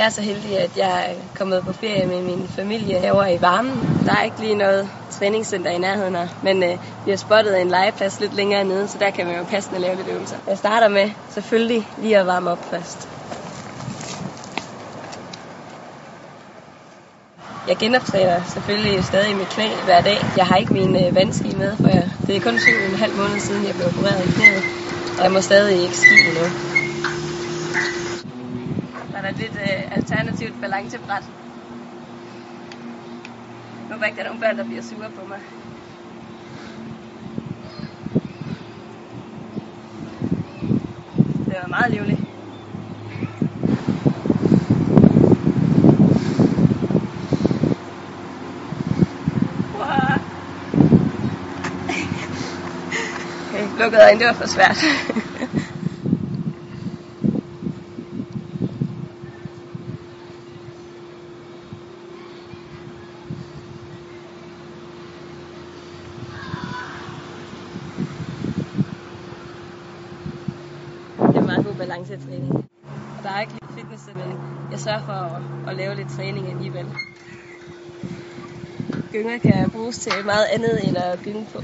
Jeg er så heldig, at jeg er kommet på ferie med min familie herovre i varmen. Der er ikke lige noget træningscenter i nærheden her, men vi har spottet en legeplads lidt længere nede, så der kan man jo passende lave lidt øvelser. Jeg starter med selvfølgelig lige at varme op først. Jeg genoptræner selvfølgelig stadig mit knæ hver dag. Jeg har ikke min vandski med, for det er kun 7,5 måneder siden, jeg blev opereret i knæet, og jeg må stadig ikke ski endnu. Der er lidt alternativt balancebræt. Jeg håber ikke, der er nogen børn, der bliver sure på mig. Det var meget livligt. Lukket øjne, det var for svært. Det er meget god balancetræning. Og der er ikke helt fitness, men jeg sørger for at lave lidt træning alligevel. Gynger kan bruges til meget andet end at gynge på.